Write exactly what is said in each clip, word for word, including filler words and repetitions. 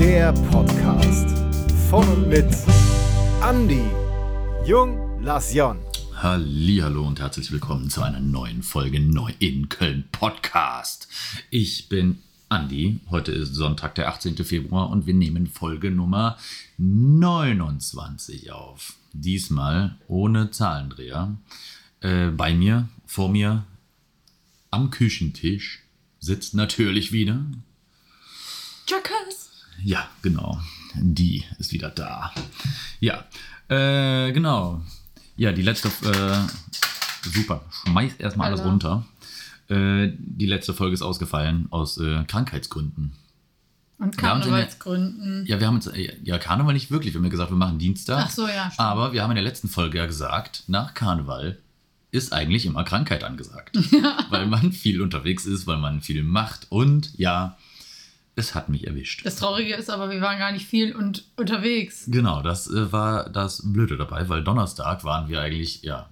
Der Podcast von und mit Andi Jung-Lasjon. Hallihallo und herzlich willkommen zu einer neuen Folge Neu in Köln Podcast. Ich bin Andi, heute ist Sonntag, der achtzehnten Februar und wir nehmen Folge Nummer neunundzwanzig auf. Diesmal ohne Zahlendreher. Äh, bei mir, vor mir, am Küchentisch sitzt natürlich wieder Jackass. Ja, genau. Die ist wieder da. Ja, äh, genau. Ja, die letzte... Äh, super. Schmeiß erstmal alles runter. Äh, die letzte Folge ist ausgefallen aus äh, Krankheitsgründen. Und Karnevalsgründen. Ja, wir haben jetzt... Ja, Karneval nicht wirklich. Wir haben ja gesagt, wir machen Dienstag. Ach so, ja. Stimmt. Aber wir haben in der letzten Folge ja gesagt, nach Karneval ist eigentlich immer Krankheit angesagt. Ja. Weil man viel unterwegs ist, weil man viel macht und ja... Es hat mich erwischt. Das Traurige ist aber, wir waren gar nicht viel und unterwegs. Genau, das äh, war das Blöde dabei, weil Donnerstag waren wir eigentlich ja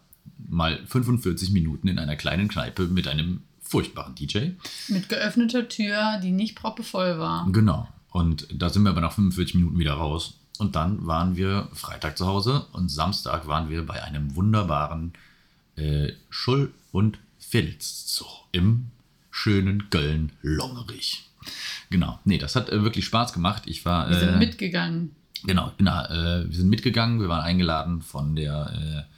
mal fünfundvierzig Minuten in einer kleinen Kneipe mit einem furchtbaren D J. Mit geöffneter Tür, die nicht proppevoll war. Genau, und da sind wir aber nach fünfundvierzig Minuten wieder raus. Und dann waren wir Freitag zu Hause und Samstag waren wir bei einem wunderbaren äh, Schull- und Filzzug im schönen Köln-Lommerich. Genau, nee, das hat äh, wirklich Spaß gemacht. Ich war, äh, wir sind mitgegangen. Genau, na, äh, wir sind mitgegangen. Wir waren eingeladen von der, äh,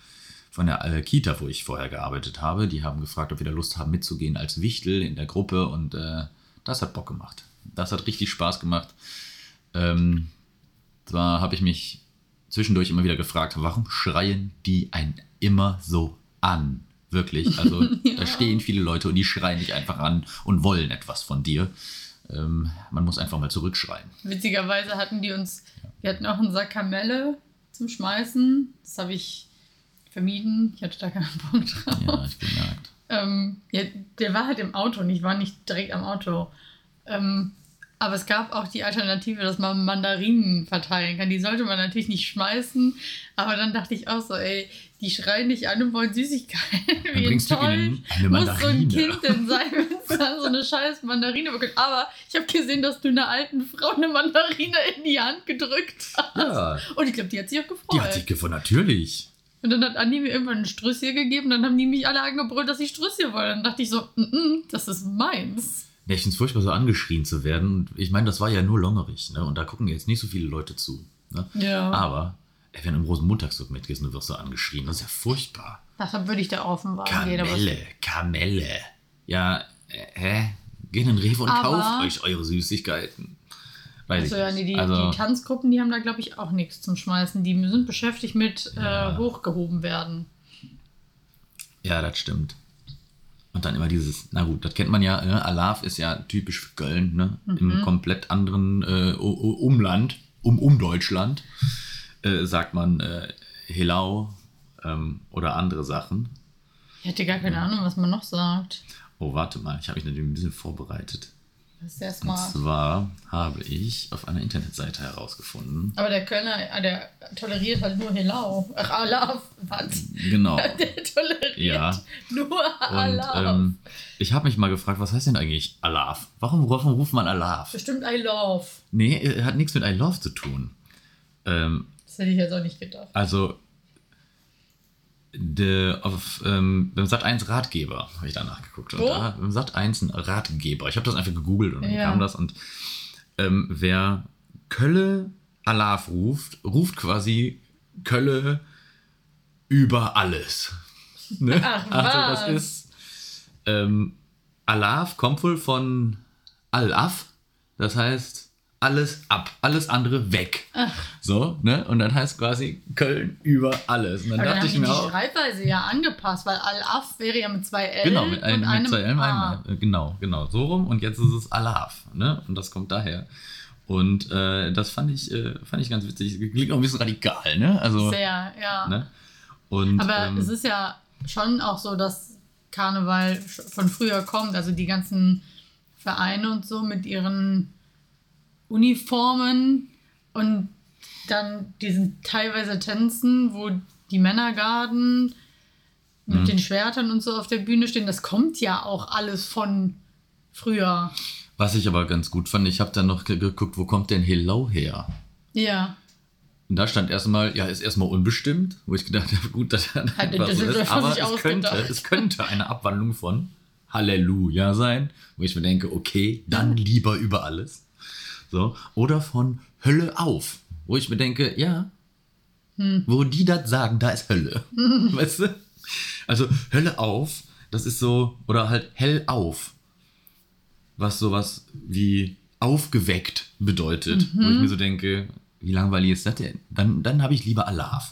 von der äh, Kita, wo ich vorher gearbeitet habe. Die haben gefragt, ob wir da Lust haben, mitzugehen als Wichtel in der Gruppe. Und äh, das hat Bock gemacht. Das hat richtig Spaß gemacht. Ähm, zwar habe ich mich zwischendurch immer wieder gefragt, warum schreien die einen immer so an? Wirklich, also ja. Da stehen viele Leute und die schreien dich einfach an und wollen etwas von dir. Ähm, man muss einfach mal zurückschreien. Witzigerweise hatten die uns, ja. wir hatten auch einen Sack Kamelle zum Schmeißen. Das habe ich vermieden. Ich hatte da keinen Bock drauf. Ja, ich gemerkt. Ähm, ja, der war halt im Auto und ich war nicht direkt am Auto. Ähm, aber es gab auch die Alternative, dass man Mandarinen verteilen kann. Die sollte man natürlich nicht schmeißen. Aber dann dachte ich auch so, ey, die schreien dich an und wollen Süßigkeiten. Wie enttäuscht muss so ein Kind denn sein, wenn es da so eine scheiß Mandarine bekommt. Aber ich habe gesehen, dass du einer alten Frau eine Mandarine in die Hand gedrückt hast. Ja. Und ich glaube, die hat sich auch gefreut. Die hat sich gefreut, natürlich. Und dann hat Andi mir irgendwann ein Strüsschen gegeben. Dann haben die mich alle angebrüllt, dass ich Strüsschen wollte. Dann dachte ich so, mm-mm, das ist meins. Ja, ich finde es furchtbar, so angeschrien zu werden. Ich meine, das war ja nur Lommerich, ne? Und da gucken jetzt nicht so viele Leute zu. Ne? Ja. Aber... Ey, wenn du im Rosenmontagszug mitgehst und du wirst so angeschrien, das ist ja furchtbar. Deshalb würde ich da offen warten. Kamelle, Kamelle. Ja, äh, hä? Geht in Rewe und aber kauft euch eure Süßigkeiten. Weiß also, ich ja, nicht. Die, also, die Tanzgruppen, die haben da, glaube ich, auch nichts zum Schmeißen. Die sind beschäftigt mit ja. äh, hochgehoben werden. Ja, das stimmt. Und dann immer dieses, na gut, das kennt man ja, ne? Alarv ist ja typisch für Köln, ne? Mhm. Im komplett anderen äh, Umland, um, um Deutschland. Äh, sagt man äh, Helau ähm, oder andere Sachen. Ich hätte gar keine ja. Ahnung, was man noch sagt. Oh, warte mal, ich habe mich natürlich ein bisschen vorbereitet. Das ist sehr smart. Und zwar habe ich auf einer Internetseite herausgefunden. Aber der Kölner, der toleriert halt nur Helau. Ach, Alarv, was? Genau. Der toleriert ja. nur Alarv. Ähm, ich habe mich mal gefragt, was heißt denn eigentlich Alarv? Warum, warum ruft man Alarv? Bestimmt I love. Nee, hat nichts mit I love zu tun. Ähm, Das hätte ich jetzt auch nicht gedacht. Also, de, auf, ähm, beim Sat eins Ratgeber habe ich da nachgeguckt. Und oh? da, beim Sat eins ein Ratgeber. Ich habe das einfach gegoogelt und dann ja. kam das. Und ähm, wer Kölle Alarv ruft, ruft quasi Kölle über alles. Ne? Ach, also, das ist. Ähm, Alarv kommt wohl von Al-Af. Das heißt. Alles ab, alles andere weg. Ach. So, ne? Und dann heißt quasi Köln über alles. Und dann aber dachte dann haben ich mir die auch. Die Schreibweise ja angepasst, weil Al-Af wäre ja mit zwei L. Genau, mit, ein, und mit einem zwei L. A. Genau, genau, so rum. Und jetzt ist es Alarv, ne? Und das kommt daher. Und äh, das fand ich, äh, fand ich ganz witzig. Klingt auch ein bisschen radikal, ne? Also, sehr, ja. Ne? Und, aber ähm, es ist ja schon auch so, dass Karneval von früher kommt. Also die ganzen Vereine und so mit ihren Uniformen und dann diesen teilweise Tänzen, wo die Männergarden mit mhm. den Schwertern und so auf der Bühne stehen. Das kommt ja auch alles von früher. Was ich aber ganz gut fand, ich habe dann noch geguckt, wo kommt denn Hello her? Ja. Und da stand erstmal, ja, ist erstmal unbestimmt, wo ich gedacht habe, gut, dass er halt, das so ist, das aber es könnte, es könnte eine Abwandlung von Halleluja sein, wo ich mir denke, okay, dann lieber über alles. So. Oder von Hölle auf, wo ich mir denke, ja, hm. wo die das sagen, da ist Hölle. Hm. Weißt du? Also Hölle auf, das ist so, oder halt hell auf, was sowas wie aufgeweckt bedeutet, mhm. wo ich mir so denke, wie langweilig ist das denn? Dann, dann habe ich lieber Allah.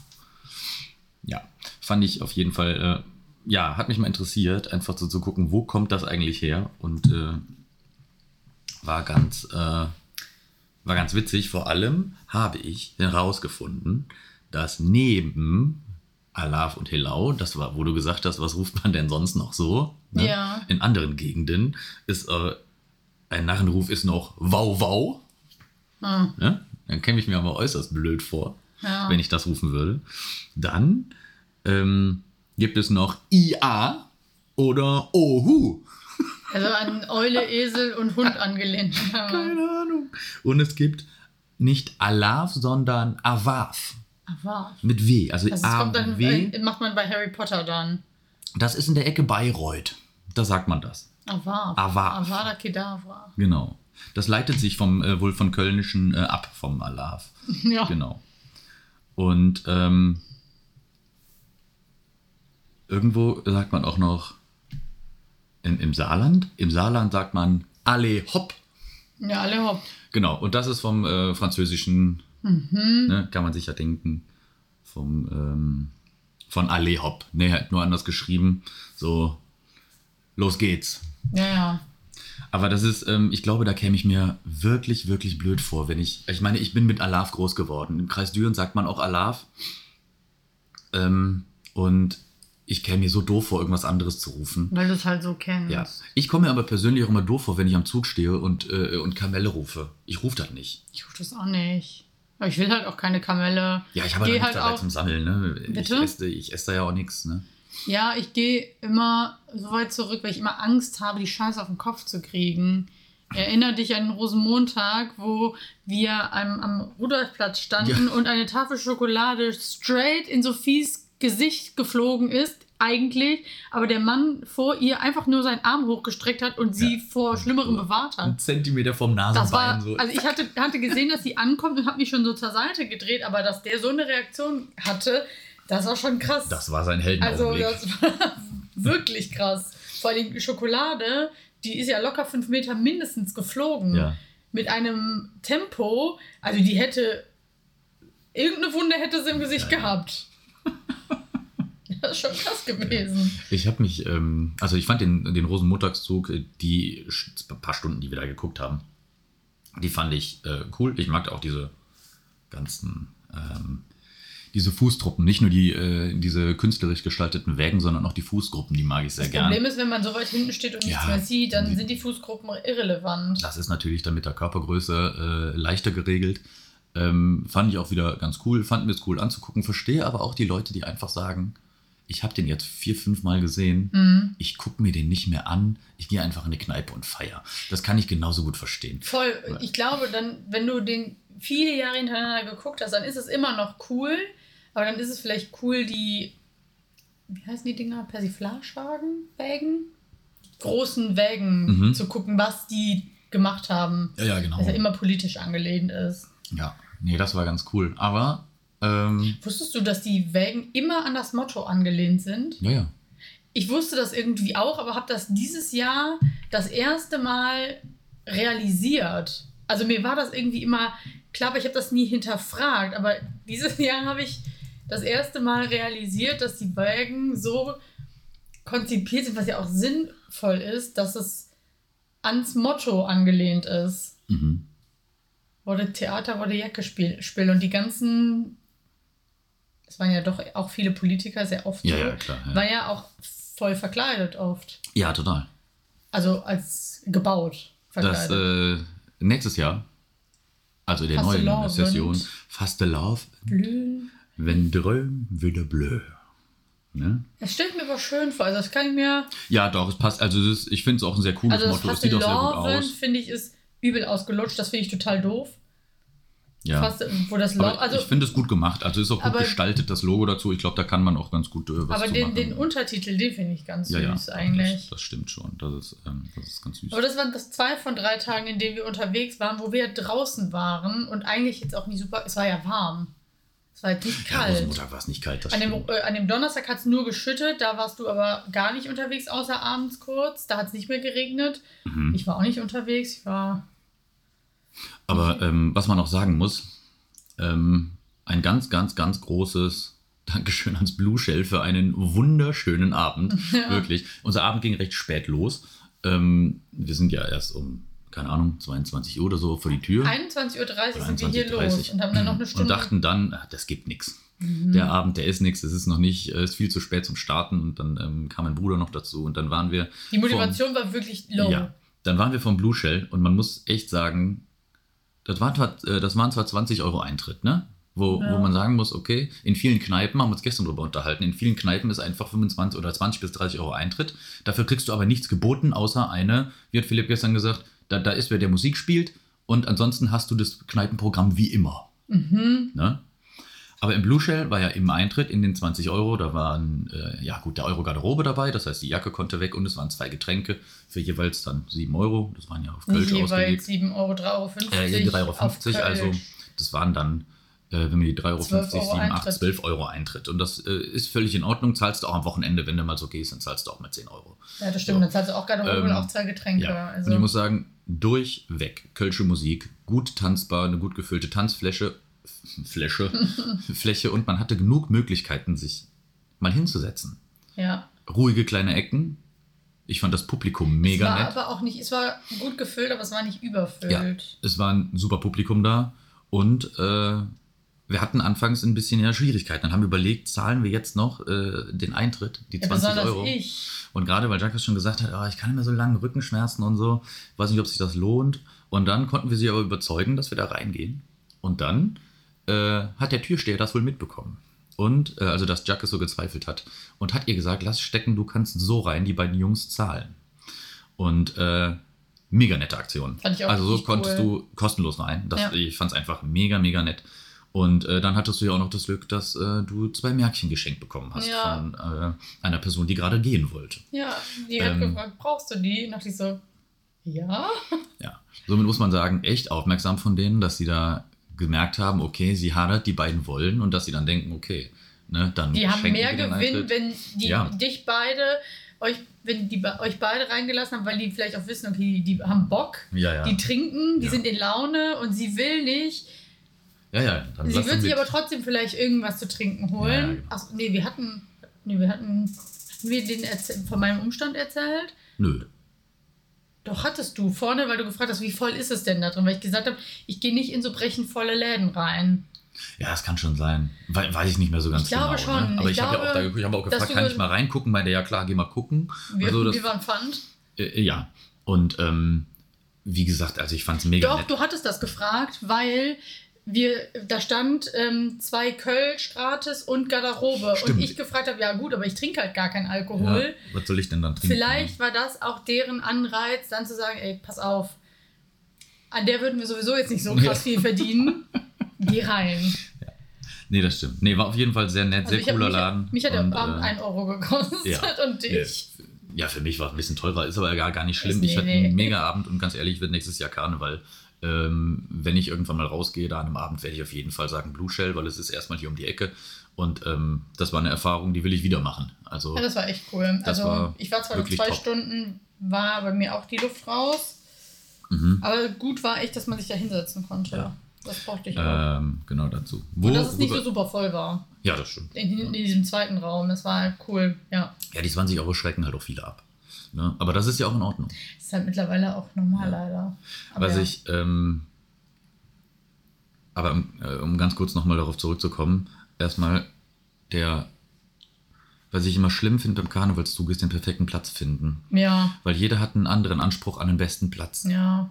Ja, fand ich auf jeden Fall, äh, ja, hat mich mal interessiert, einfach so zu gucken, wo kommt das eigentlich her? Und äh, war ganz, äh, war ganz witzig. Vor allem habe ich herausgefunden, dass neben Allah und Helau, das war, wo du gesagt hast, was ruft man denn sonst noch so? Ne? Ja. In anderen Gegenden ist äh, ein Narrenruf ist noch Wow, wow. Hm. Ne? Dann käme ich mir aber äußerst blöd vor, ja. wenn ich das rufen würde. Dann ähm, gibt es noch I A oder Ohu. Also an Eule, Esel und Hund angelehnt. Keine Ahnung. Und es gibt nicht Alaf, sondern Awaf. Awaf. Mit W. Also, also A kommt dann, W. macht man bei Harry Potter dann. Das ist in der Ecke Bayreuth. Da sagt man das. Awaf. Awaf. Avada Kedavra. Genau. Das leitet sich vom äh, wohl von Kölnischen äh, ab, vom Alaf. Ja. Genau. Und ähm, irgendwo sagt man auch noch in, im Saarland. Im Saarland sagt man Alle hopp. Ja, Alle hopp. Genau. Und das ist vom äh, Französischen, mhm. ne, kann man sich ja denken, vom ähm, von Alle hopp. Ne, halt nur anders geschrieben. So, los geht's. Ja, ja. Aber das ist, ähm, ich glaube, da käme ich mir wirklich, wirklich blöd vor, wenn ich, ich meine, ich bin mit Alaf groß geworden. Im Kreis Düren sagt man auch Alaf. Ähm, und ich käme mir so doof vor, irgendwas anderes zu rufen. Weil du es halt so kennst. Ja. Ich komme mir aber persönlich auch immer doof vor, wenn ich am Zug stehe und, äh, und Kamelle rufe. Ich rufe das nicht. Ich rufe das auch nicht. Aber ich will halt auch keine Kamelle. Ja, ich habe halt nichts dabei zum Sammeln. Ne? Bitte? Ich esse, ich esse da ja auch nichts, ne? Ja, ich gehe immer so weit zurück, weil ich immer Angst habe, die Scheiße auf den Kopf zu kriegen. Erinner dich an den Rosenmontag, wo wir am, am Rudolfplatz standen ja. und eine Tafel Schokolade straight in Sophies Gesicht geflogen ist, eigentlich, aber der Mann vor ihr einfach nur seinen Arm hochgestreckt hat und sie ja. vor Schlimmerem bewahrt hat. Ein Zentimeter vom Nasenbein. So. Also ich hatte, hatte gesehen, dass sie ankommt und habe mich schon so zur Seite gedreht, aber dass der so eine Reaktion hatte... Das war schon krass. Das war sein Heldenaugenblick. Also das war wirklich krass. Vor allem die Schokolade, die ist ja locker fünf Meter mindestens geflogen. Ja. Mit einem Tempo, also die hätte, irgendeine Wunde hätte sie im Gesicht ja, gehabt. Ja. Das ist schon krass gewesen. Ja. Ich habe mich, ähm, also ich fand den, den Rosenmontagszug, die paar Stunden, die wir da geguckt haben, die fand ich äh, cool. Ich mag auch diese ganzen... Ähm, Diese Fußtruppen, nicht nur die, äh, diese künstlerisch gestalteten Wägen, sondern auch die Fußgruppen, die mag ich sehr gerne. Das Problem gern. ist, wenn man so weit hinten steht und nichts ja, mehr sieht, dann die, sind die Fußgruppen irrelevant. Das ist natürlich dann mit der Körpergröße äh, leichter geregelt. Ähm, fand ich auch wieder ganz cool, fand mir es cool anzugucken. Verstehe aber auch die Leute, die einfach sagen, ich habe den jetzt vier, fünf Mal gesehen, mhm. ich gucke mir den nicht mehr an, ich gehe einfach in eine Kneipe und feier. Das kann ich genauso gut verstehen. Voll, aber ich glaube dann, wenn du den viele Jahre hintereinander geguckt hast, dann ist es immer noch cool, aber dann ist es vielleicht cool, die, wie heißen die Dinger, Persiflagewagen, Wägen? Großen Wägen mhm. zu gucken, was die gemacht haben. Ja, ja, genau. Dass er immer politisch angelehnt ist. Ja, nee, das war ganz cool, aber... Ähm, Wusstest du, dass die Wägen immer an das Motto angelehnt sind? Ja, ja. Ich wusste das irgendwie auch, aber habe das dieses Jahr das erste Mal realisiert. Also mir war das irgendwie immer klar, aber ich habe das nie hinterfragt. Aber dieses Jahr habe ich das erste Mal realisiert, dass die Wägen so konzipiert sind, was ja auch sinnvoll ist, dass es ans Motto angelehnt ist. Mhm. Wurde Theater, wurde Jackass-Spiel und die ganzen, es waren ja doch auch viele Politiker, sehr oft, ja, ja, klar, ja. war ja auch voll verkleidet oft. Ja, total. Also als gebaut verkleidet. Das, äh Nächstes Jahr, also in der Faste neuen Session, Faste Love, wenn Dröm wieder blö. Ne? Das stelle ich mir aber schön vor. Also das kann ich mir... Ja, doch, es passt. Also das ist, ich finde es auch ein sehr cooles also Motto. Es sieht auch sehr gut aus. Finde ich, ist übel ausgelutscht. Das finde ich total doof. Ja, fast, wo das Lo- aber also, ich finde es gut gemacht. Also ist auch gut aber, gestaltet, das Logo dazu. Ich glaube, da kann man auch ganz gut äh, was aber zu den, machen. Aber den Untertitel, den finde ich ganz ja, süß ja, eigentlich. Das, das stimmt schon. Das ist, ähm, das ist ganz süß. Aber das waren das zwei von drei Tagen, in denen wir unterwegs waren, wo wir draußen waren und eigentlich jetzt auch nicht super... Es war ja warm. Es war halt nicht kalt. Ja, Rosenmontag war es nicht kalt, das an dem, äh, an dem Donnerstag hat es nur geschüttet, da warst du aber gar nicht unterwegs, außer abends kurz. Da hat es nicht mehr geregnet. Mhm. Ich war auch nicht unterwegs, ich war... Aber ähm, was man noch sagen muss, ähm, ein ganz, ganz, ganz großes Dankeschön ans Blue Shell für einen wunderschönen Abend, ja. Wirklich. Unser Abend ging recht spät los. Ähm, wir sind ja erst um, keine Ahnung, zweiundzwanzig Uhr oder so vor die Tür. einundzwanzig Uhr dreißig sind wir hier los und haben dann noch eine Stunde. Und dachten dann, ach, das gibt nichts. Mhm. Der Abend, der ist nichts, es ist noch nicht, es ist viel zu spät zum Starten. Und dann ähm, kam mein Bruder noch dazu und dann waren wir... Die Motivation vom, war wirklich low. Ja, dann waren wir vom Blue Shell und man muss echt sagen... Das waren, das waren zwar zwanzig Euro Eintritt, ne? Wo, ja. wo man sagen muss, okay, in vielen Kneipen, haben wir uns gestern drüber unterhalten, in vielen Kneipen ist einfach fünfundzwanzig oder zwanzig bis dreißig Euro Eintritt. Dafür kriegst du aber nichts geboten, außer eine, wie hat Philipp gestern gesagt, da, da ist wer, der Musik spielt und ansonsten hast du das Kneipenprogramm wie immer. Mhm. Ne? Aber im Blue Shell war ja im Eintritt in den zwanzig Euro, da waren, äh, ja gut, der Euro Garderobe dabei, das heißt, die Jacke konnte weg und es waren zwei Getränke für jeweils dann sieben Euro, das waren ja auf Kölsch jeweils ausgelegt. sieben Euro, drei Euro fünfzig Äh, drei Euro fünfzig, also das waren dann, äh, wenn man die drei Euro fünfzig, sieben, acht, zwölf Euro Eintritt und das äh, ist völlig in Ordnung, zahlst du auch am Wochenende, wenn du mal so gehst, dann zahlst du auch mal zehn Euro. Ja, das stimmt, so. Dann zahlst du auch Garderobe ähm, und auch zwei Getränke. Ja. Also. Und ich muss sagen, durchweg, kölsche Musik, gut tanzbar, eine gut gefüllte Tanzfläche, Fläche, Fläche und man hatte genug Möglichkeiten, sich mal hinzusetzen. Ja. Ruhige kleine Ecken. Ich fand das Publikum mega nett. Es war nett. aber auch nicht, es war gut gefüllt, aber es war nicht überfüllt. Ja, es war ein super Publikum da und äh, wir hatten anfangs ein bisschen ja, Schwierigkeiten. Dann haben wir überlegt, zahlen wir jetzt noch äh, den Eintritt, die ja, zwanzig Euro. Ich. Und gerade weil Jackass schon gesagt hat, oh, ich kann immer so lange Rückenschmerzen und so, weiß nicht, ob sich das lohnt. Und dann konnten wir sie aber überzeugen, dass wir da reingehen. Und dann hat der Türsteher das wohl mitbekommen. Und, also dass Jackass so gezweifelt hat. Und hat ihr gesagt, lass stecken, du kannst so rein, die beiden Jungs zahlen. Und äh, mega nette Aktion. Fand ich auch also so konntest cool. du kostenlos rein. Das, ja. Ich fand es einfach mega, mega nett. Und äh, dann hattest du ja auch noch das Glück, dass äh, du zwei Märkchen geschenkt bekommen hast ja. von äh, einer Person, die gerade gehen wollte. Ja, die hat ähm, gefragt, brauchst du die? Und dachte ich so, ja. Ja, somit muss man sagen, echt aufmerksam von denen, dass sie da gemerkt haben, okay, sie hadert, die beiden wollen und dass sie dann denken, okay, ne, dann die haben mehr Gewinn, wenn die ja. dich beide, euch, wenn die euch beide reingelassen haben, weil die vielleicht auch wissen, okay, die haben Bock, ja, ja. die trinken, die ja. sind in Laune und sie will nicht. Ja, ja. Dann sie wird sich aber trotzdem vielleicht irgendwas zu trinken holen. Ja, ja, genau. Ach, nee, wir hatten, nee, wir hatten, hatten wir den erzäh- von meinem Umstand erzählt? Nö. Doch hattest du vorne, weil du gefragt hast, wie voll ist es denn da drin? Weil ich gesagt habe, ich gehe nicht in so brechend volle Läden rein. Ja, das kann schon sein. We- weiß ich nicht mehr so ganz ich genau. Ich glaube schon. Ne? Aber ich, ich habe ja auch, da geguckt, ich hab auch gefragt, kann ich mal reingucken? Meinte, ja klar, geh mal gucken. Wir, also, das, wir waren Pfand. Äh, ja, und ähm, wie gesagt, also ich fand es mega Doch, nett. Du hattest das gefragt, weil... Wir, da stand ähm, zwei Kölsch gratis und Garderobe. Stimmt. Und ich gefragt habe, ja gut, aber ich trinke halt gar keinen Alkohol. Ja, was soll ich denn dann trinken? Vielleicht war das auch deren Anreiz, dann zu sagen, ey, pass auf, an der würden wir sowieso jetzt nicht so krass viel verdienen. Geh rein. Ja. Nee, das stimmt. Nee, war auf jeden Fall sehr nett, also sehr cooler hab, mich, Laden. Mich hat der Abend äh, ein Euro gekostet ja. und dich. Ja. ja, für mich war es ein bisschen teurer, ist aber gar, gar nicht schlimm. Ist ich nee, hatte nee. einen Mega-Abend und ganz ehrlich, wird nächstes Jahr Karneval. Ähm, wenn ich irgendwann mal rausgehe, da an einem Abend werde ich auf jeden Fall sagen Blue Shell, weil es ist erstmal hier um die Ecke und ähm, das war eine Erfahrung, die will ich wieder machen. Also, ja, das war echt cool. Also war ich war zwar noch zwei top. Stunden, war bei mir auch die Luft raus, mhm. aber gut war echt, dass man sich da hinsetzen konnte. Ja. Das brauchte ich auch. Ähm, genau dazu. Wo, und dass es nicht so super voll war. Ja, das stimmt. In, in diesem zweiten Raum, das war cool, ja. Ja, die zwanzig Euro schrecken halt auch viele ab. Ne? Aber das ist ja auch in Ordnung. Das ist halt mittlerweile auch normal, ja. leider. Aber was ja. ich, ähm, aber äh, um ganz kurz nochmal darauf zurückzukommen, erstmal der, was ich immer schlimm finde beim Karnevalszug, ist den perfekten Platz finden. Ja. Weil jeder hat einen anderen Anspruch an den besten Platz. Ja.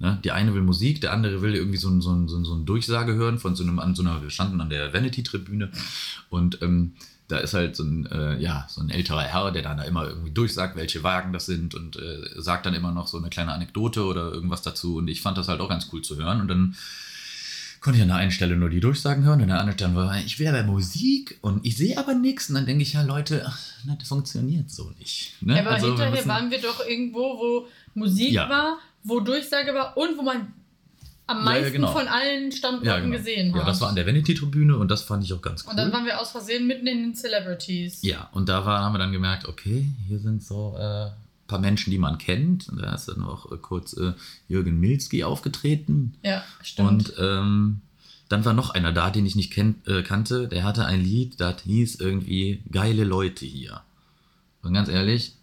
Ne? Die eine will Musik, der andere will irgendwie so, so, so, so eine Durchsage hören von so einem, an so einer, wir standen an der Vanity-Tribüne und ähm, da ist halt so ein, äh, ja, so ein älterer Herr, der dann da immer irgendwie durchsagt, welche Wagen das sind und äh, sagt dann immer noch so eine kleine Anekdote oder irgendwas dazu. Und ich fand das halt auch ganz cool zu hören. Und dann konnte ich an der einen Stelle nur die Durchsagen hören und an der anderen Stelle war, ich wäre bei Musik und ich sehe aber nichts. Und dann denke ich, ja Leute, ach, na, das funktioniert so nicht. Ne? Aber also, hinterher wir müssen, waren wir doch irgendwo, wo Musik ja. war, wo Durchsage war und wo man am meisten ja, genau. von allen Standorten ja, genau. gesehen hat. Ja, das war an der Vanity-Tribüne und das fand ich auch ganz cool. Und dann waren wir aus Versehen mitten in den Celebrities. Ja, und da war, haben wir dann gemerkt, okay, hier sind so... Äh, paar Menschen, die man kennt. Da ist dann auch kurz äh, Jürgen Milski aufgetreten. Ja, stimmt. Und ähm, dann war noch einer da, den ich nicht ken- äh, kannte. Der hatte ein Lied, das hieß irgendwie Geile Leute hier. Und ganz ehrlich,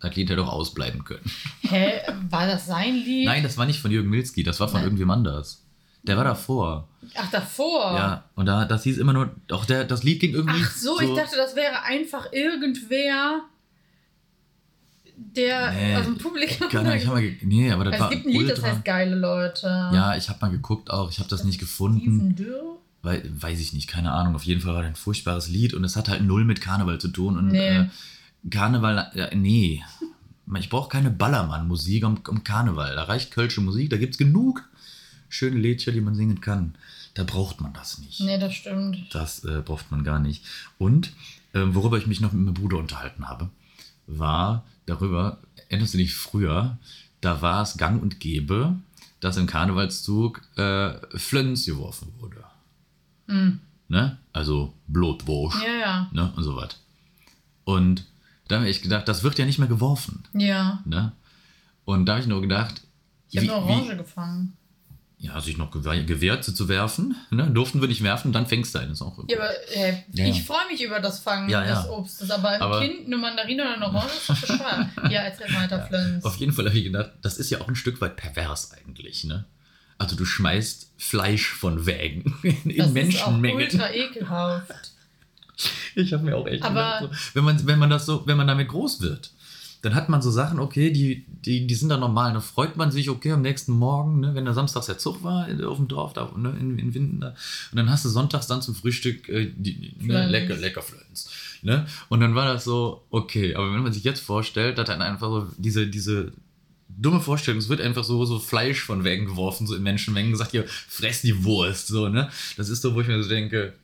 das Lied hätte doch ausbleiben können. Hä? War das sein Lied? Nein, das war nicht von Jürgen Milski. Das war von Nein. irgendwem anders. Der war davor. Ach, davor? Ja, und da das hieß immer nur, auch der, das Lied ging irgendwie... Ach so, so, ich dachte, das wäre einfach irgendwer... Der nee, aus dem Publikum. Gar nicht, ich hab mal ge- nee, aber das also war es gibt ein Lied, Ultra. Das heißt Geile Leute. Ja, ich habe mal geguckt auch, ich habe das, das nicht gefunden. Weil, weiß ich nicht, keine Ahnung. Auf jeden Fall war das ein furchtbares Lied und es hat halt null mit Karneval zu tun. Und nee. äh, Karneval, ja, nee. Ich brauche keine Ballermann-Musik um, um Karneval. Da reicht kölsche Musik, da gibt's genug schöne Liedchen, die man singen kann. Da braucht man das nicht. Nee, das stimmt. Das äh, braucht man gar nicht. Und äh, worüber ich mich noch mit meinem Bruder unterhalten habe, war darüber, erinnerst du dich früher, da war es gang und gäbe, dass im Karnevalszug äh, Flönz geworfen wurde. Mm. Ne? Also Blutwurst ja, ja. ne? und so was. Und da habe ich gedacht, das wird ja nicht mehr geworfen. Ja. Ne? Und da habe ich nur gedacht... Ich habe eine Orange wie, gefangen. Ja, sich noch gewehrt zu werfen. Ne? Durften wir nicht werfen, dann fängst du einen. Ist auch ja, aber, hey, ja, ich ja. freue mich über das Fangen ja, ja. des Obstes, aber ein aber Kind, eine Mandarine oder eine Orange ist doch schwer. Ja, erzähl weiter, ja. Flönz. Auf jeden Fall habe ich gedacht, das ist ja auch ein Stück weit pervers eigentlich. Ne? Also du schmeißt Fleisch von Wägen in das Menschenmengen. Das ist auch ultra ekelhaft. Ich habe mir auch echt aber gedacht, so, wenn, man, wenn, man das so, wenn man damit groß wird, dann hat man so Sachen, okay, die, die, die sind dann normal. Da freut man sich, okay, am nächsten Morgen, ne, wenn der samstags der Zug war, auf dem Dorf, da, ne, in, in Winden da. Und dann hast du sonntags dann zum Frühstück äh, die, ne, lecker, lecker Flönz. Ne? Und dann war das so, okay. Aber wenn man sich jetzt vorstellt, dass dann einfach so diese, diese dumme Vorstellung, es wird einfach so, so Fleisch von Wägen geworfen, so in Menschenmengen, gesagt, ihr fress die Wurst. So, ne? Das ist so, wo ich mir so denke...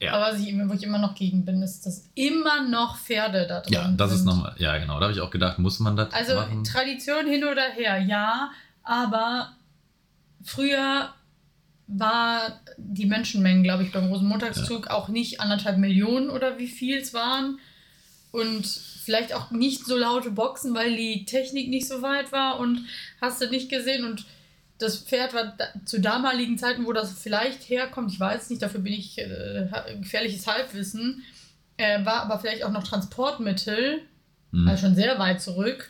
Ja. Aber was ich, wo ich immer noch gegen bin, ist, dass immer noch Pferde da drin sind. Ja, das sind. Ist nochmal, ja genau, da habe ich auch gedacht, muss man das also machen? Also Tradition hin oder her, ja, aber früher war die Menschenmenge, glaube ich, beim Rosenmontagszug ja. auch nicht anderthalb Millionen oder wie viel es waren und vielleicht auch nicht so laute Boxen, weil die Technik nicht so weit war und hast du nicht gesehen und das Pferd war da, zu damaligen Zeiten, wo das vielleicht herkommt, ich weiß nicht, dafür bin ich äh, gefährliches Halbwissen, äh, war aber vielleicht auch noch Transportmittel, mhm. also schon sehr weit zurück.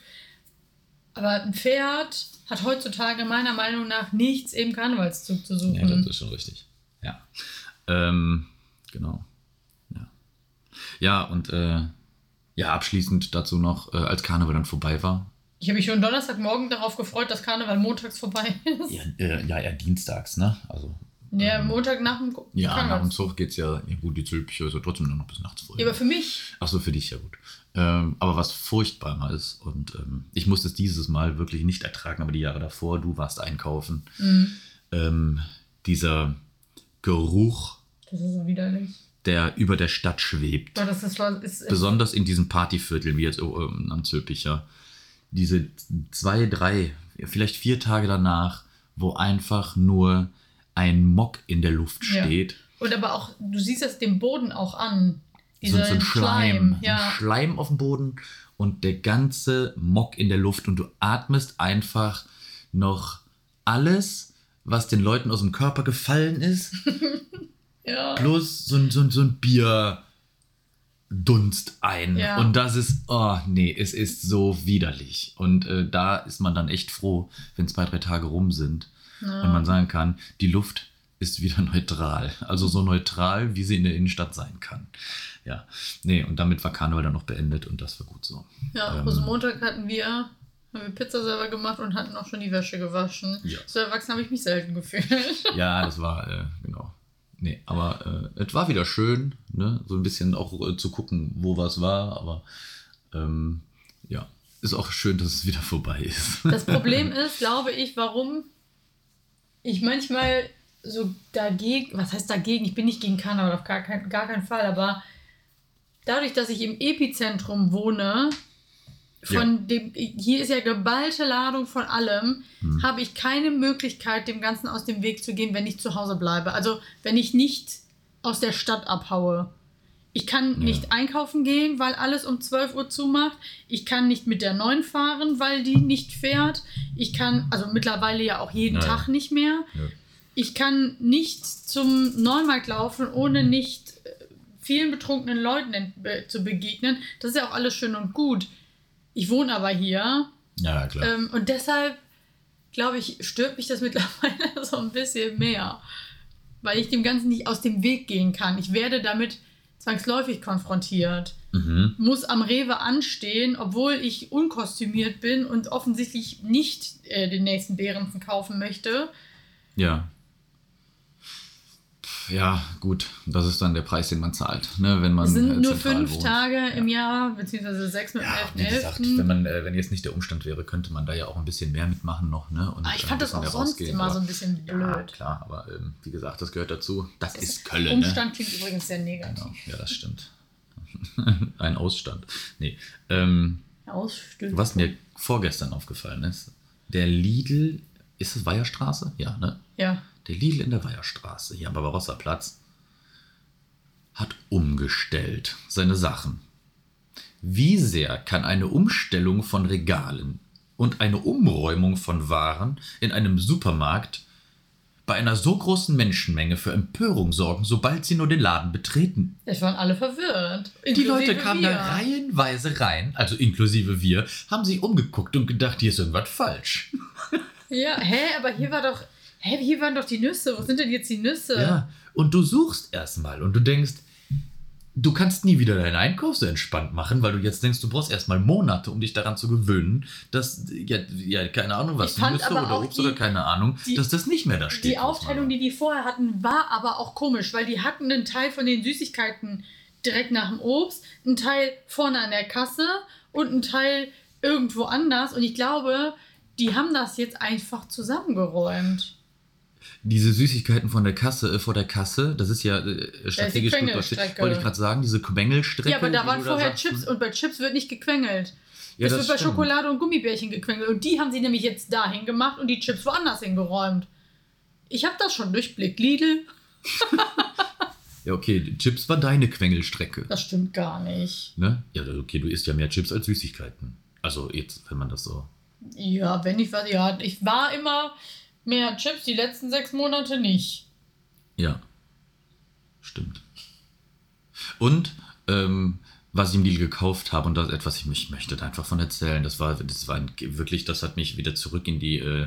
Aber ein Pferd hat heutzutage meiner Meinung nach nichts im Karnevalszug zu suchen. Ja, das ist schon richtig. Ja, ähm, genau. Ja, ja und äh, ja, abschließend dazu noch, äh, als Karneval dann vorbei war, ich habe mich schon Donnerstagmorgen darauf gefreut, dass Karneval montags vorbei ist. Ja, äh, ja, ja dienstags, ne? Also, ja, ähm, Montag nach dem Karneval. Ja, nach dem Zug geht's ja, ja gut, die Zülpicher ist ja trotzdem nur noch bis nachts voll. Ja, aber für mich. Ach so, für dich, ja gut. Ähm, aber was furchtbar mal ist, und ähm, ich musste es dieses Mal wirklich nicht ertragen, aber die Jahre davor, du warst einkaufen, mhm. ähm, dieser Geruch. Das ist so widerlich. Der über der Stadt schwebt. Ja, das ist, ist, besonders in diesen Partyvierteln, wie jetzt ähm, am Zülpicher. Diese zwei, drei, vielleicht vier Tage danach, wo einfach nur ein Mock in der Luft steht. Ja. Und aber auch, du siehst das dem Boden auch an. So, so ein Schleim. Schleim, ja. so ein Schleim auf dem Boden und der ganze Mock in der Luft. Und du atmest einfach noch alles, was den Leuten aus dem Körper gefallen ist. ja. Plus so ein, so ein, so ein Bier. Dunst ein. Ja. Und das ist, oh nee, es ist so widerlich. Und äh, da ist man dann echt froh, wenn zwei, drei Tage rum sind ja. und man sagen kann, die Luft ist wieder neutral. Also so neutral, wie sie in der Innenstadt sein kann. Ja, nee, und damit war Karneval dann noch beendet und das war gut so. Ja, ähm, Rosenmontag hatten wir, haben wir Pizza selber gemacht und hatten auch schon die Wäsche gewaschen. Ja. So erwachsen habe ich mich selten gefühlt. Ja, das war, äh, genau. Nee, aber äh, es war wieder schön, ne? So ein bisschen auch äh, zu gucken, wo was war, aber ähm, ja, ist auch schön, dass es wieder vorbei ist. Das Problem ist, glaube ich, warum ich manchmal so dagegen, was heißt dagegen? Ich bin nicht gegen Karneval, auf gar, kein, gar keinen Fall, aber dadurch, dass ich im Epizentrum wohne, von ja. dem, hier ist ja geballte Ladung von allem, hm. habe ich keine Möglichkeit, dem Ganzen aus dem Weg zu gehen, wenn ich zu Hause bleibe. Also wenn ich nicht aus der Stadt abhaue. Ich kann ja. nicht einkaufen gehen, weil alles um zwölf Uhr zumacht. Ich kann nicht mit der neun fahren, weil die nicht fährt. Ich kann, also mittlerweile ja auch jeden Nein. Tag nicht mehr. Ja. Ich kann nicht zum Neumarkt laufen, ohne nicht vielen betrunkenen Leuten zu begegnen. Das ist ja auch alles schön und gut. Ich wohne aber hier. Ja, klar. Ähm, und deshalb, glaube ich, stört mich das mittlerweile so ein bisschen mehr. Weil ich dem Ganzen nicht aus dem Weg gehen kann. Ich werde damit zwangsläufig konfrontiert. Mhm. Muss am Rewe anstehen, obwohl ich unkostümiert bin und offensichtlich nicht äh, den nächsten Behrensen kaufen möchte. Ja. Ja, gut, das ist dann der Preis, den man zahlt, ne, wenn man es sind nur fünf wohnt. Tage ja. im Jahr, beziehungsweise sechs mit ja, dem elften. Wenn man, wenn jetzt nicht der Umstand wäre, könnte man da ja auch ein bisschen mehr mitmachen noch, ne? Und aber ich fand das auch sonst immer aber, so ein bisschen blöd. Ja, klar, aber ähm, wie gesagt, das gehört dazu. Das, das ist Köln. Umstand ne? klingt übrigens sehr negativ. Genau. Ja, das stimmt. Ein Ausstand. Nee. Ähm, was mir vorgestern aufgefallen ist, der Lidl, ist das Weiherstraße? Ja, ne? Ja. Der Lidl in der Weiherstraße, hier am Barbarossa-Platz, hat umgestellt seine Sachen. Wie sehr kann eine Umstellung von Regalen und eine Umräumung von Waren in einem Supermarkt bei einer so großen Menschenmenge für Empörung sorgen, sobald sie nur den Laden betreten? Es waren alle verwirrt. Die Leute kamen wir. da reihenweise rein, also inklusive wir, haben sich umgeguckt und gedacht, hier ist irgendwas falsch. Ja, hä, aber hier war doch... Hä, hey, hier waren doch die Nüsse. Wo sind denn jetzt die Nüsse? Ja, und du suchst erstmal und du denkst, du kannst nie wieder deinen Einkauf so entspannt machen, weil du jetzt denkst, du brauchst erstmal Monate, um dich daran zu gewöhnen, dass, ja, ja keine Ahnung was, Nüsse oder Obst oder keine Ahnung, die, dass das nicht mehr da steht. Die Aufteilung, die die vorher hatten, war aber auch komisch, weil die hatten einen Teil von den Süßigkeiten direkt nach dem Obst, einen Teil vorne an der Kasse und einen Teil irgendwo anders. Und ich glaube, die haben das jetzt einfach zusammengeräumt. Diese Süßigkeiten von der Kasse, äh, vor der Kasse, das ist ja äh, strategisch gut, wollte ich gerade sagen, diese Quengelstrecke. Ja, aber da waren vorher da Chips und bei Chips wird nicht gequengelt. Ja, es wird stimmt. bei Schokolade und Gummibärchen gequengelt und die haben sie nämlich jetzt dahin gemacht und die Chips woanders hingeräumt. Ich habe das schon durchblickt, Lidl. Ja, okay, Chips war deine Quengelstrecke. Das stimmt gar nicht. Ne? Ja, okay, du isst ja mehr Chips als Süßigkeiten. Also jetzt, wenn man das so... Ja, wenn ich was... Ja, ich war immer... Mehr Chips die letzten sechs Monate nicht. Ja, stimmt. Und ähm, was ich im Lidl gekauft habe und das etwas, ich, ich möchte da einfach von erzählen, das war, das war wirklich, das hat mich wieder zurück in die, äh,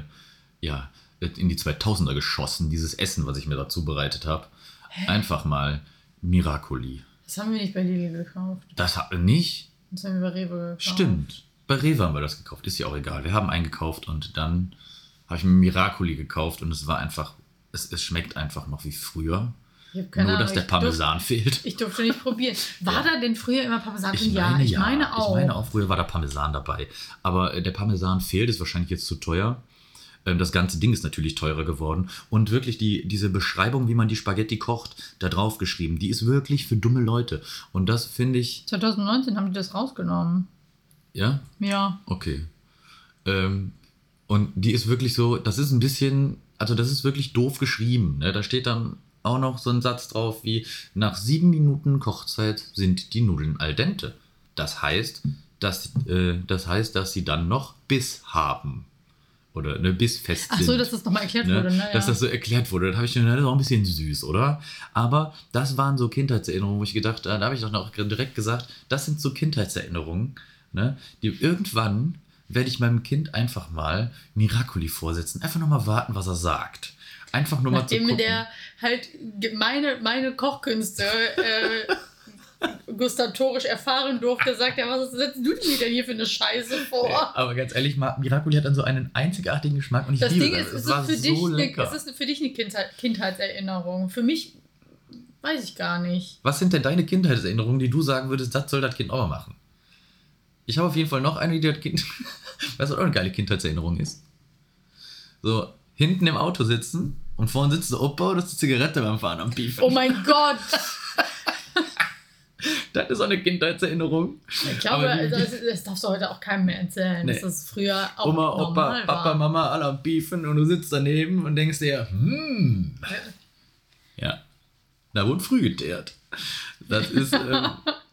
ja, in die zweitausender geschossen, dieses Essen, was ich mir da zubereitet habe. Hä? Einfach mal Miracoli. Das haben wir nicht bei Lidl gekauft. Das haben wir nicht? Das haben wir bei Rewe gekauft. Stimmt, bei Rewe haben wir das gekauft, ist ja auch egal. Wir haben eingekauft und dann... habe ich mir Miracoli gekauft und es war einfach, es, es schmeckt einfach noch wie früher. Ich hab keine Nur, Ahnung, dass der Parmesan durfte, fehlt. Ich durfte nicht probieren. War ja. da denn früher immer Parmesan? Ich meine, ja, ich ja. meine auch. Ich meine auch, früher war da Parmesan dabei. Aber äh, der Parmesan fehlt, ist wahrscheinlich jetzt zu teuer. Ähm, das ganze Ding ist natürlich teurer geworden. Und wirklich die, diese Beschreibung, wie man die Spaghetti kocht, da drauf geschrieben, die ist wirklich für dumme Leute. Und das finde ich... zwanzig neunzehn haben die das rausgenommen. Ja? Ja. Okay. Ähm... Und die ist wirklich so, das ist ein bisschen, also das ist wirklich doof geschrieben. Ne? Da steht dann auch noch so ein Satz drauf wie, nach sieben Minuten Kochzeit sind die Nudeln al dente. Das heißt, dass, äh, das heißt, dass sie dann noch Biss haben. Oder ne, bissfest sind. Ach so, dass das nochmal erklärt ne? wurde. Ne? Ja. Dass das so erklärt wurde. Da habe ich gedacht, das ist auch ein bisschen süß, oder? Aber das waren so Kindheitserinnerungen, wo ich gedacht, da habe ich doch noch direkt gesagt, das sind so Kindheitserinnerungen, ne? die irgendwann... werde ich meinem Kind einfach mal Miracoli vorsetzen. Einfach nur mal warten, was er sagt. Einfach nur Nachdem mal zu gucken. Der halt meine, meine Kochkünste äh, gustatorisch erfahren durfte, sagt er, was setzt du mir denn hier für eine Scheiße vor? Ja, aber ganz ehrlich, Miracoli hat dann so einen einzigartigen Geschmack und ich das liebe Ding ist, das. Es, es, ist war so dich, lecker. Ne, es ist für dich eine Kindheit, Kindheitserinnerung. Für mich Weiß ich gar nicht. Was sind denn deine Kindheitserinnerungen, die du sagen würdest, das soll das Kind auch mal machen? Ich habe auf jeden Fall noch eine, die das Kind... was auch eine geile Kindheitserinnerung ist. So, hinten im Auto sitzen und vorne sitzt der Opa, das ist die Zigarette beim Fahren am Piefen. Oh mein Gott! Das ist auch eine Kindheitserinnerung. Ich glaube, also, das darfst du heute auch keinem mehr erzählen. Nee. Das ist früher auch Oma, normal Opa, war. Papa, Mama, alle am Piefen und du sitzt daneben und denkst dir, hm. Ja. Da wurde früh geteert. Das ist ähm,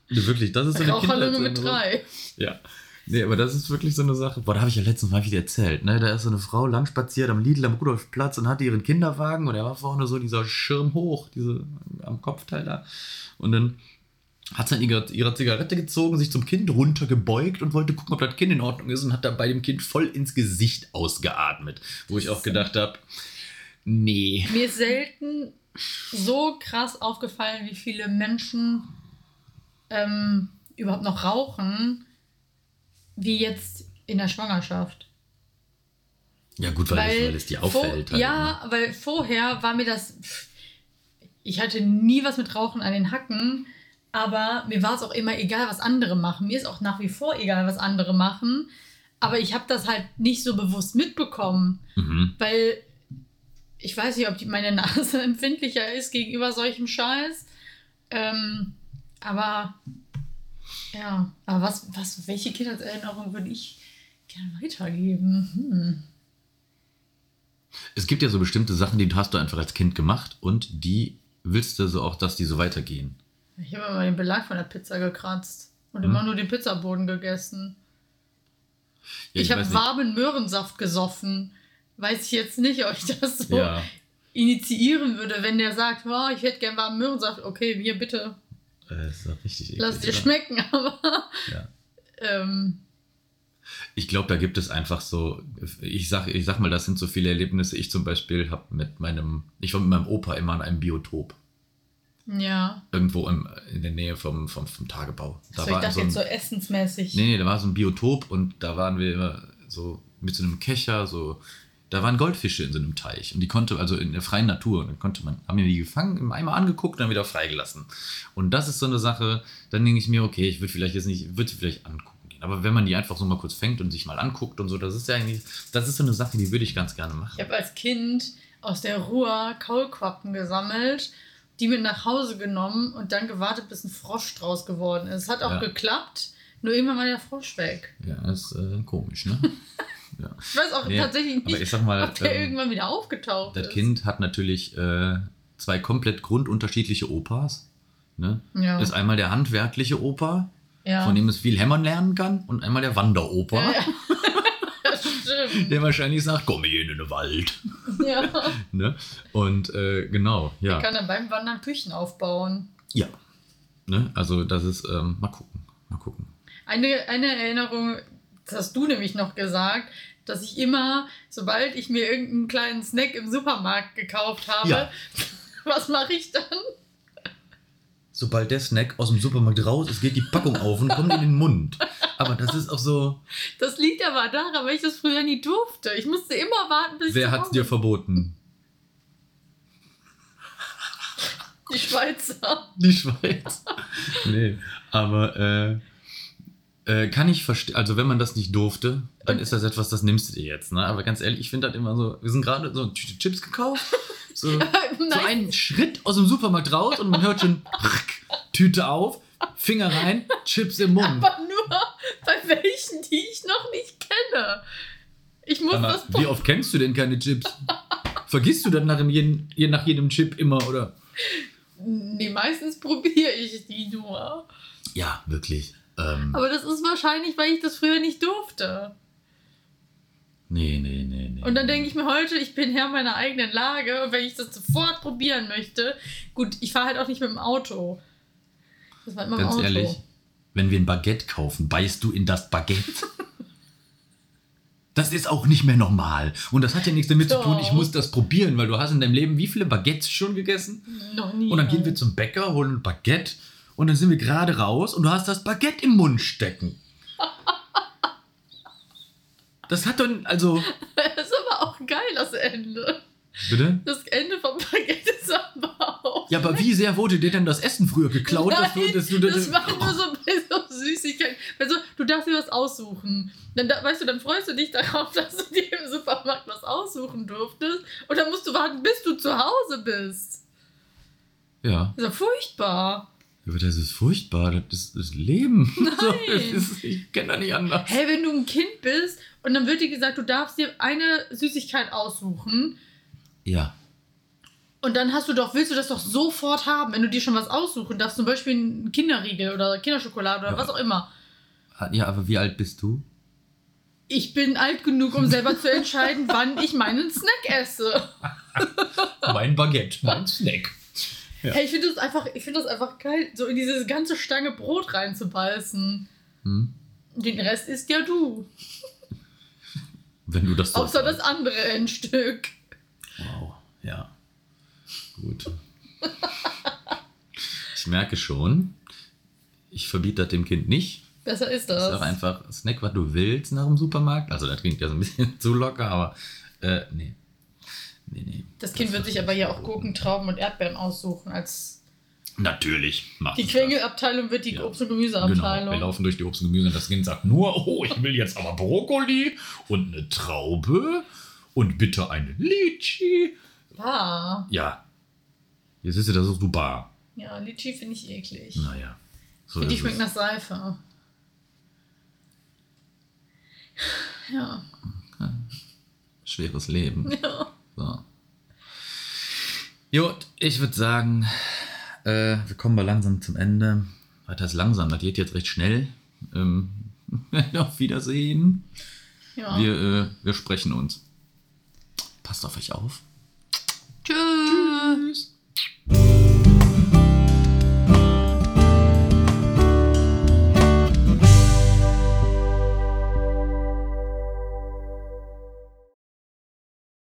wirklich, das ist so eine Kindheitserinnerung. Mit drei. Ja. Nee, aber das ist wirklich so eine Sache. Boah, da habe ich ja letztens mal wieder erzählt, ne? Da ist so eine Frau lang spaziert am Lidl am Rudolfplatz und hatte ihren Kinderwagen und er war vorne so dieser Schirm hoch, diese am Kopfteil da. Und dann hat sie ihre, ihre Zigarette gezogen, sich zum Kind runtergebeugt und wollte gucken, ob das Kind in Ordnung ist und hat dabei dem Kind voll ins Gesicht ausgeatmet. Wo ich auch gedacht habe, nee. Mir ist selten so krass aufgefallen, wie viele Menschen ähm, überhaupt noch rauchen, wie jetzt in der Schwangerschaft. Ja gut, weil, weil, ich, weil es dir auffällt. Vor, halt, ja, ne? Weil vorher war mir das... Ich hatte nie was mit Rauchen an den Hacken, aber mir war es auch immer egal, was andere machen. Mir ist auch nach wie vor egal, was andere machen. Aber ich habe das halt nicht so bewusst mitbekommen. Mhm. Weil ich weiß nicht, ob die, meine Nase empfindlicher ist gegenüber solchem Scheiß. Ähm, aber ja, aber was, was, welche Kindheitserinnerung würde ich gerne weitergeben? Hm. Es gibt ja so bestimmte Sachen, die hast du einfach als Kind gemacht und die willst du so auch, dass die so weitergehen. Ich habe immer den Belag von der Pizza gekratzt und hm. immer nur den Pizzaboden gegessen. Ja, ich ich habe warmen Möhrensaft gesoffen. Weiß ich jetzt nicht, ob ich das so ja. initiieren würde, wenn der sagt, oh, ich hätte gern warmen Möhrensaft. Okay, hier bitte. Das ist doch richtig eklig. Lass dir schmecken, aber... Ja. ähm. Ich glaube, da gibt es einfach so... Ich sag, ich sag mal, das sind so viele Erlebnisse. Ich zum Beispiel habe mit meinem... Ich war mit meinem Opa immer in einem Biotop. Ja. Irgendwo im, in der Nähe vom, vom, vom Tagebau. Da war ich dachte so ein, jetzt so essensmäßig. Nee, nee, da war so ein Biotop und da waren wir immer so mit so einem Kescher, so... Da waren Goldfische in so einem Teich und die konnte, also in der freien Natur, und dann konnte man, haben wir die gefangen, im Eimer angeguckt und dann wieder freigelassen. Und das ist so eine Sache, dann denke ich mir, okay, ich würde vielleicht jetzt nicht, würde sie vielleicht angucken gehen. Aber wenn man die einfach so mal kurz fängt und sich mal anguckt und so, das ist ja eigentlich, das ist so eine Sache, die würde ich ganz gerne machen. Ich habe als Kind aus der Ruhr Kaulquappen gesammelt, die mit nach Hause genommen und dann gewartet, bis ein Frosch draus geworden ist. Hat auch ja. geklappt, nur irgendwann war der Frosch weg. Ja, ist äh, komisch, ne? Ja. Ich weiß auch nee, tatsächlich nicht, ich mal, ob der ähm, irgendwann wieder aufgetaucht das ist. Das Kind hat natürlich äh, zwei komplett grundunterschiedliche Opas. Ne? Ja. Das ist einmal der handwerkliche Opa, ja. von dem es viel hämmern lernen kann, und einmal der Wanderopa, ja, ja. Das stimmt. Der wahrscheinlich sagt, komm hier in den Wald. Ja. Ne? Und äh, genau, ja. Der kann dann beim Wandern Küchen aufbauen. Ja, ne? Also das ist, ähm, mal gucken, mal gucken. Eine, eine Erinnerung... Das hast du nämlich noch gesagt, dass ich immer, sobald ich mir irgendeinen kleinen Snack im Supermarkt gekauft habe, ja. was mache ich dann? Sobald der Snack aus dem Supermarkt raus ist, geht die Packung auf und kommt in den Mund. Aber das ist auch so... Das liegt aber daran, weil ich das früher nie durfte. Ich musste immer warten, bis ich... Wer hat es dir verboten? Die Schweizer. Die Schweiz. Nee, aber... Äh Äh, kann ich verstehen, also wenn man das nicht durfte, dann ist das etwas, das nimmst du dir jetzt, ne? Aber ganz ehrlich, ich finde das immer so, wir sind gerade so eine Tüte Chips gekauft, so, so einen Schritt aus dem Supermarkt raus und man hört schon, Tüte auf, Finger rein, Chips im Mund. Aber nur bei welchen, die ich noch nicht kenne. Ich muss aber das... Wie oft kennst du denn keine Chips? Vergisst du dann nach jedem, nach jedem Chip immer, oder? Nee, meistens probiere ich die nur. Ja, wirklich. Ähm, aber das ist wahrscheinlich, weil ich das früher nicht durfte. Nee, nee, nee, nee. Und dann denke ich mir heute, ich bin Herr meiner eigenen Lage und wenn ich das sofort probieren möchte, gut, ich fahre halt auch nicht mit dem Auto. Das war immer im Auto. Ganz ehrlich, wenn wir ein Baguette kaufen, beißt du in das Baguette. Das ist auch nicht mehr normal. Und das hat ja nichts damit so. zu tun, ich muss das probieren, weil du hast in deinem Leben wie viele Baguettes schon gegessen? Noch nie. Und dann gehen wir zum Bäcker, holen ein Baguette. Und dann sind wir gerade raus und du hast das Baguette im Mund stecken. Das hat dann, also... Das ist aber auch geil, das Ende. Bitte? Das Ende vom Baguette ist aber auch Ja, aber wie sehr wurde dir denn das Essen früher geklaut? Nein, dass du, dass du, das, das war nur so ein bisschen Süßigkeit. Also, du darfst dir was aussuchen. Dann, weißt du, dann freust du dich darauf, dass du dir im Supermarkt was aussuchen durftest. Und dann musst du warten, bis du zu Hause bist. Ja. Das ist ja furchtbar. Aber das ist furchtbar, das ist das Leben. Nein. So, das ist, ich kenne da nicht anders. Hey, wenn du ein Kind bist und dann wird dir gesagt, du darfst dir eine Süßigkeit aussuchen. Ja. Und dann hast du doch, willst du das doch sofort haben, wenn du dir schon was aussuchen darfst, zum Beispiel einen Kinderriegel oder Kinderschokolade oder ja, was auch immer. Ja, aber wie alt bist du? Ich bin alt genug, um selber zu entscheiden, wann ich meinen Snack esse. Mein Baguette, mein Snack. Ja. Hey, ich finde das einfach, ich finde das einfach geil, so in diese ganze Stange Brot reinzubeißen. Hm? Den Rest isst ja du. Wenn du das so außer das andere Endstück. Wow, ja. Gut. Ich merke schon, ich verbiete das dem Kind nicht. Besser ist das. Das ist auch einfach Snack, was du willst nach dem Supermarkt. Also da klingt ja so ein bisschen zu locker, aber äh, nee. Nee, nee. Das Kind das wird sich aber ja auch Gurken, Trauben und Erdbeeren aussuchen als... Natürlich. Die Quengelabteilung wird die ja. Obst- und Gemüseabteilung. Genau. Wir laufen durch die Obst- und Gemüse und das Kind sagt nur, oh, ich will jetzt aber Brokkoli und eine Traube und bitte eine Litschi. Bar. Ja. Jetzt ist ja das auch du bar. Ja, Litschi finde ich eklig. Naja. So die schmeckt nach Seife. Ja. Schweres Leben. Ja. So. Jut, ich würde sagen, äh, wir kommen mal langsam zum Ende. Was heißt langsam? Das geht jetzt recht schnell. Ähm, auf Wiedersehen. Ja. Wir, äh, wir sprechen uns. Passt auf euch auf. Tschüss.